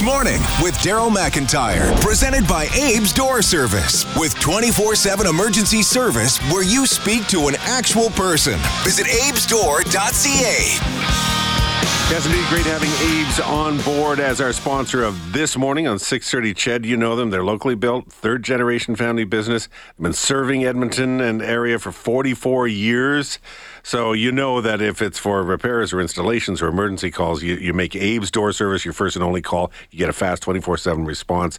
This Morning with Daryl McIntyre, presented by Abe's Door Service, with 24/7 emergency service where you speak to an actual person. Visit abesdoor.ca. Yes, indeed. Great having Abe's on board as our sponsor of This Morning on 630 Ched. You know them. They're locally built, third-generation family business. They've been serving Edmonton and area for 44 years. So you know that if it's for repairs or installations or emergency calls, you make Abe's Door Service your first and only call. You get a fast 24/7 response.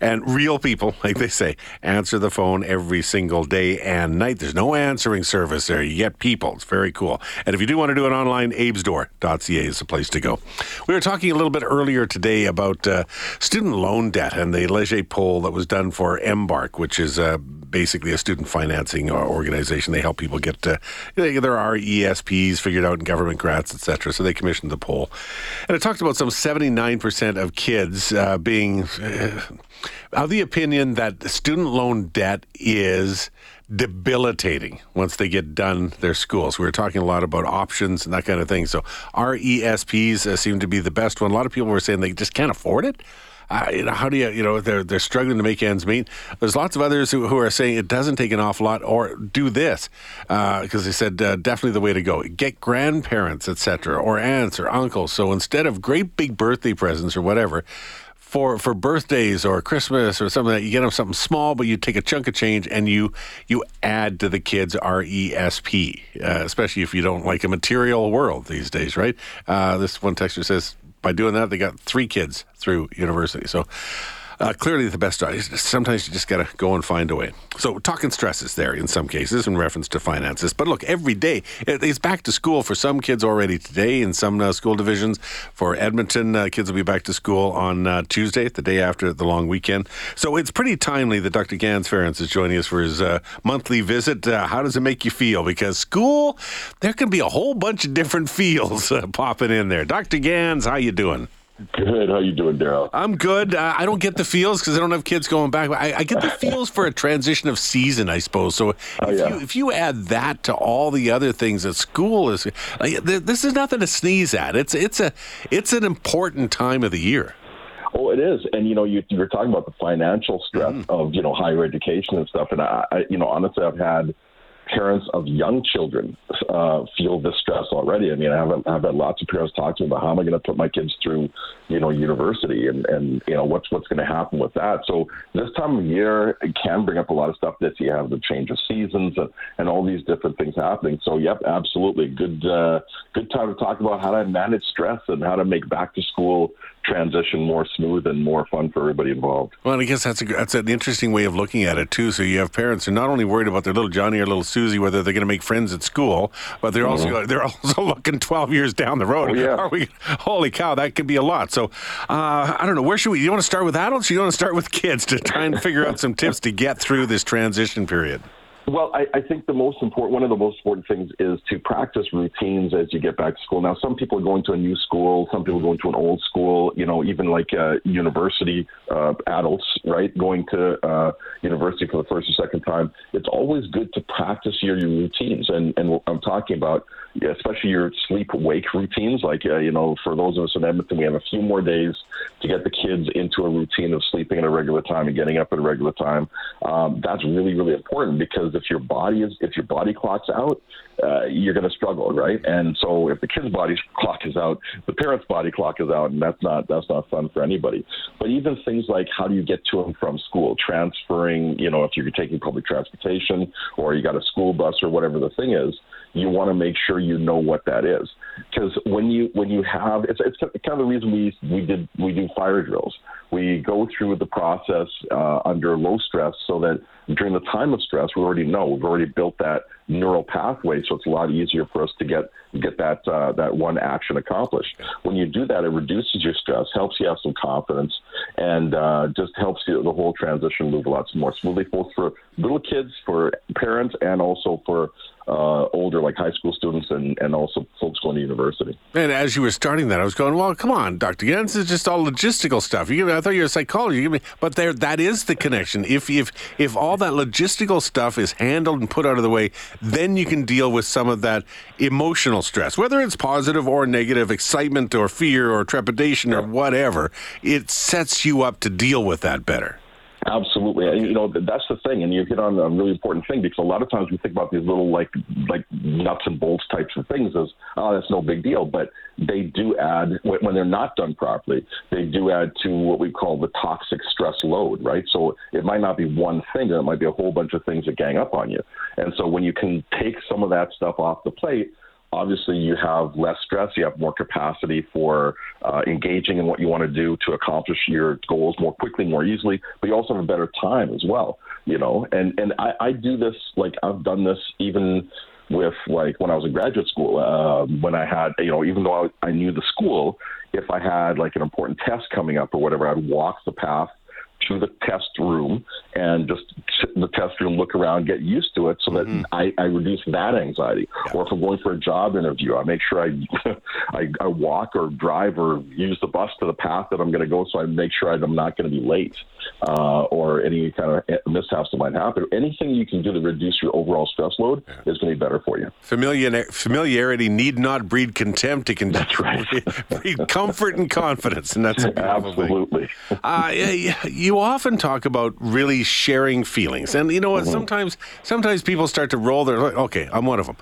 And real people, like they say, answer the phone every single day and night. There's no answering service there. You get people. It's very cool. And if you do want to do it online, abesdoor.ca is the place to go. We were talking a little bit earlier today about student loan debt and the Leger poll that was done for Embark, which is basically a student financing organization. They help people get their RESPs figured out in government grants, etc. So they commissioned the poll. And it talked about some 79% of kids being of the opinion that student loan debt is debilitating once they get done their schools. We were talking a lot about options and that kind of thing. So RESPs seem to be the best one. A lot of people were saying they just can't afford it. How do you, they're struggling to make ends meet. There's lots of others who are saying it doesn't take an awful lot, or do this, because they said definitely the way to go. Get grandparents, etc., or aunts or uncles. So instead of great big birthday presents or whatever, for birthdays or Christmas or something, that you get them something small, but you take a chunk of change and you add to the kids' RESP, especially if you don't like a material world these days, right? This one texter says, by doing that, they got 3 kids through university. So clearly the best strategy. Sometimes you just got to go and find a way. So talking stresses there in some cases in reference to finances. But look, every day, it's back to school for some kids already today in some school divisions. For Edmonton, kids will be back to school on Tuesday, the day after the long weekend. So it's pretty timely that Dr. Ganz Ferrance is joining us for his monthly visit. How does it make you feel? Because school, there can be a whole bunch of different feels popping in there. Dr. Ganz, how you doing? Good. How you doing, Daryl? I'm good. I don't get the feels because I don't have kids going back. I get the feels for a transition of season, I suppose. So if you add that to all the other things that school is, this is nothing to sneeze at. It's an important time of the year. Oh, it is. And, you're talking about the financial stress of, higher education and stuff. And, I honestly, I've had parents of young children feel this stress already. I mean, I've had lots of parents talk to me about how am I going to put my kids through, university and what's going to happen with that. So this time of year, it can bring up a lot of stuff that you have the change of seasons and all these different things happening. So, yep, absolutely. Good time to talk about how to manage stress and how to make back to school transition more smooth and more fun for everybody involved. Well, I guess that's an interesting way of looking at it, too. So you have parents who are not only worried about their little Johnny or little Susie, whether they're going to make friends at school, but they're also looking 12 years down the road. Oh, yeah. Holy cow, that could be a lot. So I don't know, where should we? You want to start with adults or you want to start with kids to try and figure out some tips to get through this transition period? Well, I think one of the most important things is to practice routines as you get back to school. Now, some people are going to a new school, some people are going to an old school, even like university adults, right, going to university for the first or second time. It's always good to practice your routines. And I'm talking about especially your sleep-wake routines. Like, for those of us in Edmonton, we have a few more days to get the kids into a routine of sleeping at a regular time and getting up at a regular time. That's really, really important because if your body clock's out, you're going to struggle, right? And so if the kid's body clock is out, the parent's body clock is out, and that's not fun for anybody. But even things like how do you get to and from school, transferring, if you're taking public transportation or you got a school bus or whatever the thing is, you want to make sure you know what that is, because when you have, it's kind of the reason we do fire drills. We go through the process under low stress so that during the time of stress, we've already built that neural pathway, so it's a lot easier for us to get that one action accomplished. When you do that, it reduces your stress, helps you have some confidence, and just helps the whole transition move a lot more smoothly, both for little kids, for parents, and also for older, like high school students, and also folks going to university. And as you were starting that, I was going, well, come on, Dr. Ganz, it's just all logistical stuff. I thought you were a psychologist. But that is the connection. If all that logistical stuff is handled and put out of the way, then you can deal with some of that emotional stress, whether it's positive or negative, excitement or fear or trepidation or whatever. It sets you up to deal with that better. Absolutely. And, that's the thing. And you hit on a really important thing, because a lot of times we think about these little like nuts and bolts types of things as, oh, that's no big deal. But they do add, when they're not done properly, they do add to what we call the toxic stress load, right? So it might not be one thing, and it might be a whole bunch of things that gang up on you. And so when you can take some of that stuff off the plate, obviously you have less stress, you have more capacity for engaging in what you want to do to accomplish your goals more quickly, more easily, but you also have a better time as well, And I do this, I've done this even with, when I was in graduate school, when I had, even though I knew the school, if I had, an important test coming up or whatever, I'd walk the path to the test room and just sit in the test room, look around, get used to it, so that I reduce that anxiety. Yeah. Or if I'm going for a job interview, I make sure I walk or drive or use the bus to the path that I'm going to go, so I make sure I'm not going to be late or any kind of mishaps that might happen. Anything you can do to reduce your overall stress load is going to be better for you. Familiarity need not breed contempt. It can breed comfort and confidence, and that's a beautiful thing. Absolutely. You often talk about really sharing feelings, and you know what? Sometimes people start to roll their. Okay, I'm one of them.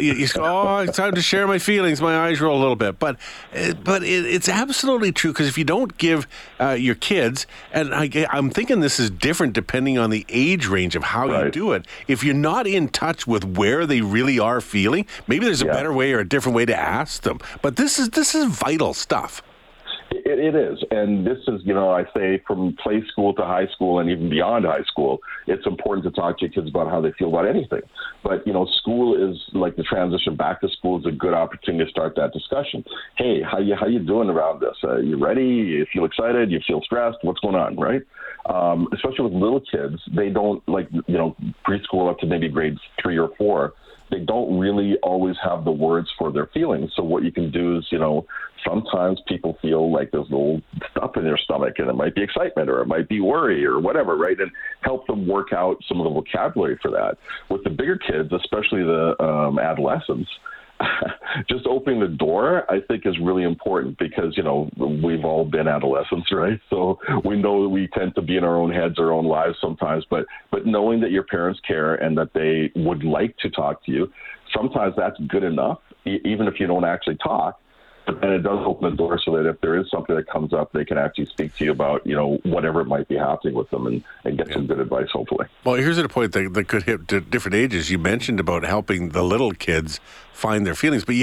You go, oh, it's time to share my feelings. My eyes roll a little bit, but it's absolutely true, because if you don't give your kids, and I'm thinking this is different depending on the age range of how you do it. If you're not in touch with where they really are feeling, maybe there's a better way or a different way to ask them. But this is vital stuff. It is, and this is, I say from play school to high school and even beyond high school, it's important to talk to your kids about how they feel about anything. But, school is, the transition back to school is a good opportunity to start that discussion. Hey, how you doing around this? You ready? You feel excited? You feel stressed? What's going on, right? Especially with little kids, they don't, preschool up to maybe grades 3 or 4, they don't really always have the words for their feelings. So what you can do is, sometimes people feel like there's little stuff in their stomach, and it might be excitement or it might be worry or whatever, right? And help them work out some of the vocabulary for that. With the bigger kids, especially the adolescents, just opening the door, I think, is really important, because, we've all been adolescents, right? So we know that we tend to be in our own heads, our own lives sometimes, but knowing that your parents care and that they would like to talk to you, sometimes that's good enough, even if you don't actually talk. But then it does open the door, so that if there is something that comes up, they can actually speak to you about, whatever it might be happening with them, and get some good advice, hopefully. Well, here's a point that could hit different ages. You mentioned about helping the little kids find their feelings, but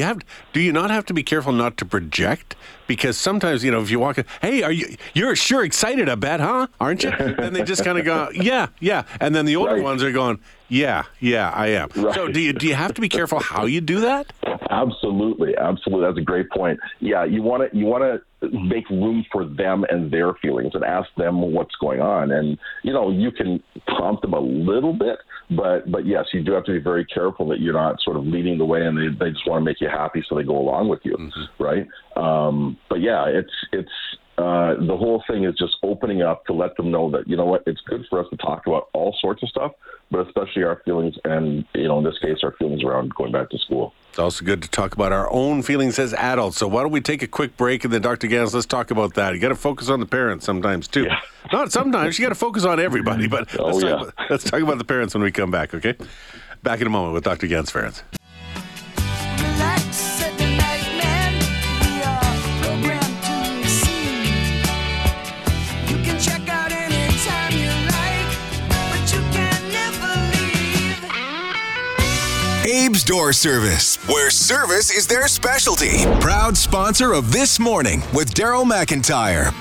do you not have to be careful not to project? Because sometimes, if you walk in, hey, you're sure excited, I bet, huh? Aren't you? And they just kind of go, yeah. And then the older ones are going, yeah, I am. Right. So do you have to be careful how you do that? Absolutely. That's a great point. Yeah, you want to make room for them and their feelings, and ask them what's going on. And, you can prompt them a little bit, but yes, you do have to be very careful that you're not sort of leading the way, and they just want to make you happy, so they go along with you, right? But yeah, it's the whole thing is just opening up to let them know that, it's good for us to talk about all sorts of stuff, but especially our feelings, and, in this case, our feelings around going back to school. It's also good to talk about our own feelings as adults. So why don't we take a quick break, and then, Dr. Ganz, let's talk about that. You got to focus on the parents sometimes, too. Yeah. Not sometimes. You got to focus on everybody, but let's talk about the parents when we come back, okay? Back in a moment with Dr. Ganz Ferrance. Abe's Door Service, where service is their specialty. Proud sponsor of This Morning with Daryl McIntyre.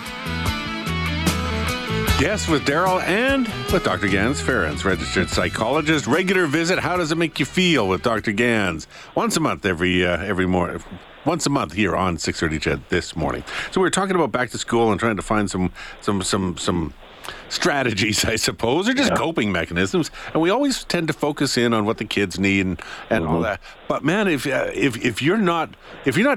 Yes, with Daryl and with Dr. Ganz Ferrance, registered psychologist. Regular visit, how does it make you feel with Dr. Ganz? Once a month, every morning. Once a month here on 630 Ched This Morning. So we were talking about back to school and trying to find some strategies, I suppose, or just coping mechanisms. And we always tend to focus in on what the kids need and all that. But man, if you're not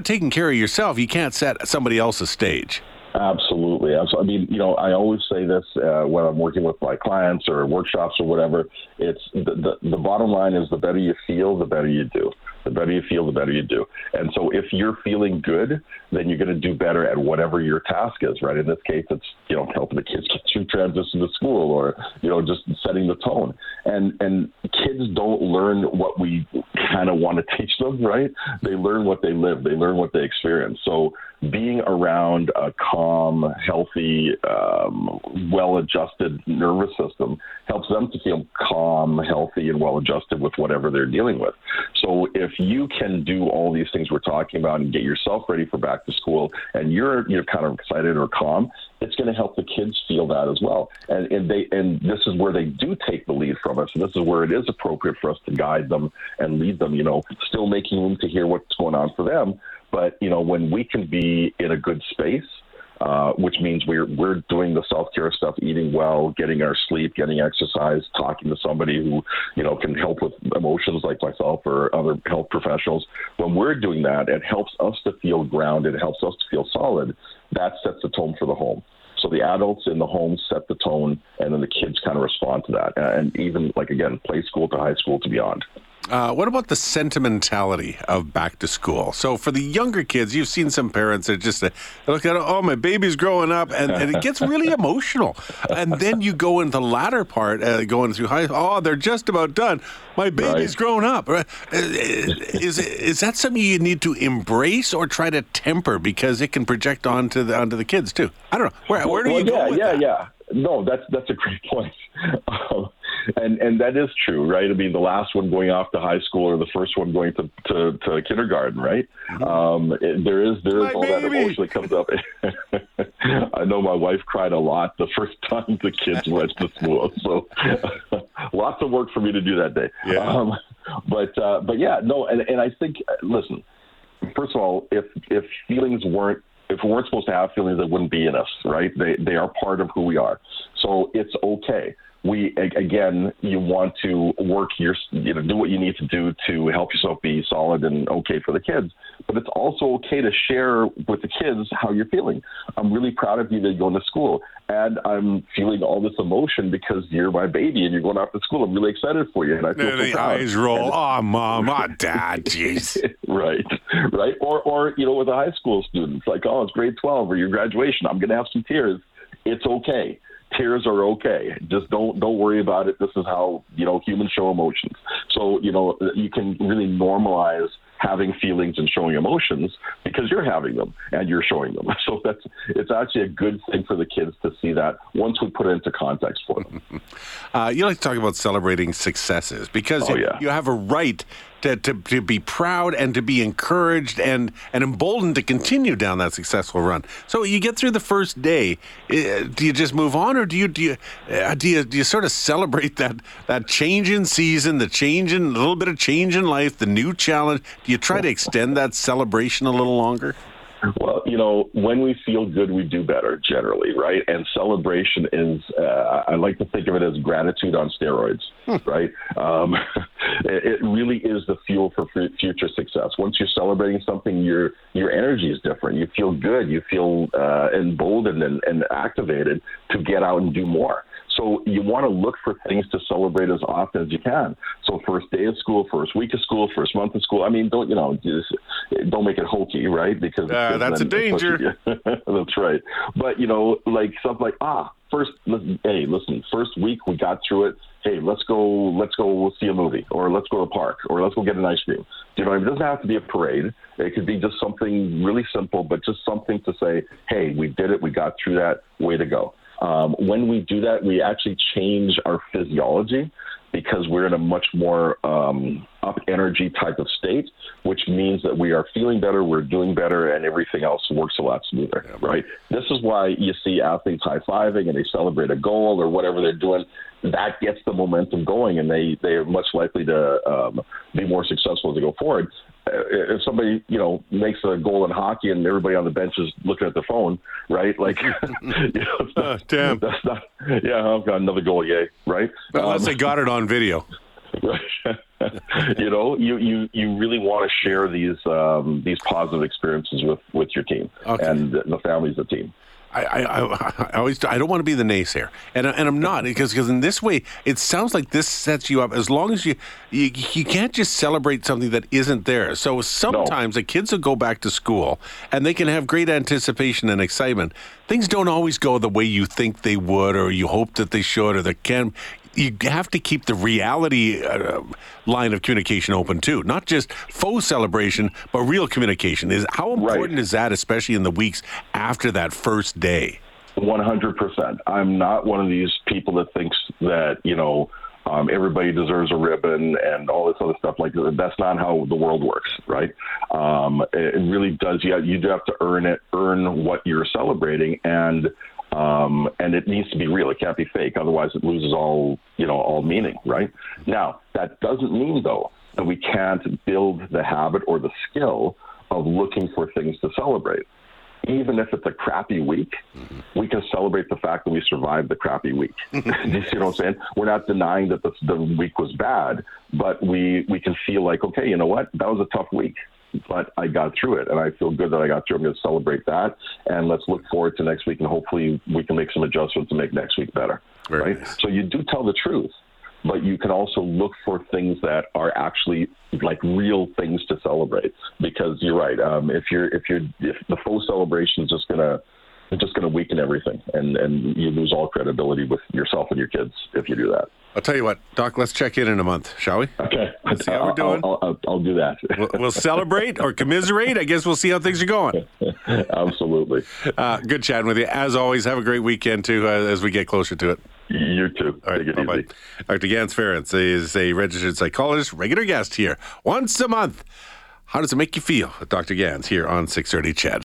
taking care of yourself, you can't set somebody else's stage. Absolutely. I mean, you know, I always say this when I'm working with my clients or workshops or whatever. It's the bottom line is the better you feel, the better you do. The better you feel, the better you do. And so if you're feeling good, then you're going to do better at whatever your task is, right? In this case, it's, you know, helping the kids get through transition to school or, you know, just setting the tone. And kids don't learn what we kind of want to teach them, right? They learn what they live. They learn what they experience. So being around a calm, healthy, well-adjusted nervous system helps them to feel calm, healthy, and well-adjusted with whatever they're dealing with. So if you can do all these things we're talking about and get yourself ready for back to school, and you're kind of excited or calm, it's going to help the kids feel that as well. And this is where they do take the lead from us. And this is where it is appropriate for us to guide them and lead them, you know, still making room to hear what's going on for them. But, you know, when we can be in a good space, which means we're doing the self-care stuff, eating well, getting our sleep, getting exercise, talking to somebody who, you know, can help with emotions like myself or other health professionals. When we're doing that, it helps us to feel grounded. It helps us to feel solid. That sets the tone for the home. So the adults in the home set the tone, and then the kids kind of respond to that. And even, like, again, play school to high school to beyond. What about the sentimentality of back to school? So for the younger kids, you've seen some parents that just look at, oh, my baby's growing up, and it gets really emotional. And then you go into the latter part, going through high school, oh, they're just about done. My baby's grown up. Right? Is that something you need to embrace or try to temper because it can project onto the kids too? I don't know. Where do you go with that? Yeah. No, that's a great point. And that is true, right? I mean, the last one going off to high school or the first one going to kindergarten, right? There is all that emotion that comes up. I know my wife cried a lot the first time the kids went to school, so lots of work for me to do that day. Yeah. But I think, listen, first of all, if we weren't supposed to have feelings, they wouldn't be in us, right? They are part of who we are, so it's okay. You want to work do what you need to do to help yourself be solid and okay for the kids. But it's also okay to share with the kids how you're feeling. I'm really proud of you that you're going to school, and I'm feeling all this emotion because you're my baby and you're going off to school. I'm really excited for you. And I feel the eyes roll. Oh, mom, oh, dad, jeez. Right. Or you know, with a high school student, like, oh, it's grade 12 or your graduation. I'm going to have some tears. It's okay. Tears are okay. Just don't worry about it. This is how, you know, humans show emotions. So, you know, you can really normalize having feelings and showing emotions because you're having them and you're showing them. So it's actually a good thing for the kids to see that once we put it into context for them. You like to talk about celebrating successes because you have a right to be proud and to be encouraged and emboldened to continue down that successful run. So you get through the first day. Do you just move on, or do you sort of celebrate that change in season, a little bit of change in life, the new challenge? Do you try to extend that celebration a little longer? Well, you know, when we feel good, we do better generally, right? And celebration is, I like to think of it as gratitude on steroids, right? It really is the fuel for future success. Once you're celebrating something, your energy is different. You feel good. You feel emboldened and activated to get out and do more. So you want to look for things to celebrate as often as you can. So first day of school, first week of school, first month of school. I mean, don't make it hokey, right? Because that's a danger. That's right. But, you know, like stuff like, first week we got through it. Hey, let's go see a movie, or let's go to a park, or let's go get an ice cream. You know, it doesn't have to be a parade. It could be just something really simple, but just something to say, hey, we did it. We got through that. Way to go. When we do that, we actually change our physiology because we're in a much more up energy type of state, which means that we are feeling better, we're doing better, and everything else works a lot smoother, right? This is why you see athletes high-fiving and they celebrate a goal or whatever they're doing. That gets the momentum going, and they are much likely to be more successful as they go forward. if somebody, you know, makes a goal in hockey and everybody on the bench is looking at their phone, right? Like, damn, that's not. Yeah, I've got another goal, yay, right? Unless they got it on video. Right. You know, you really want to share these positive experiences with your team and the families of the team. I don't want to be the naysayer, and I'm not, because in this way it sounds like this sets you up. As long as you can't just celebrate something that isn't there. So sometimes the kids will go back to school and they can have great anticipation and excitement. Things don't always go the way you think they would, or you hope that they should, or they can. You have to keep the reality line of communication open too, not just faux celebration, but real communication. Is how important is that, especially in the weeks after that first day? 100%. I'm not one of these people that thinks that, you know, everybody deserves a ribbon and all this other stuff like that. That's not how the world works, right? It really does. You do have to earn what you're celebrating, and it needs to be real. It can't be fake. Otherwise, it loses all meaning, right? Now, that doesn't mean, though, that we can't build the habit or the skill of looking for things to celebrate. Even if it's a crappy week, we can celebrate the fact that we survived the crappy week. You see what I'm saying? We're not denying that the week was bad, but we can feel like, okay, you know what? That was a tough week, but I got through it, and I feel good that I got through it. I'm going to celebrate that, and let's look forward to next week, and hopefully we can make some adjustments to make next week better. Right? Nice. So you do tell the truth, but you can also look for things that are actually like real things to celebrate, because you're right. If the faux celebration is just going to weaken everything, and you lose all credibility with yourself and your kids if you do that. I'll tell you what, Doc, let's check in a month, shall we? Okay. Let's see how we're doing. I'll do that. We'll celebrate or commiserate. I guess we'll see how things are going. Absolutely. Good chatting with you. As always, have a great weekend, too, as we get closer to it. You too. All right, bye-bye. Dr. Ganz Ferrance is a registered psychologist, regular guest here once a month. How does it make you feel with Dr. Ganz here on 630 Ched?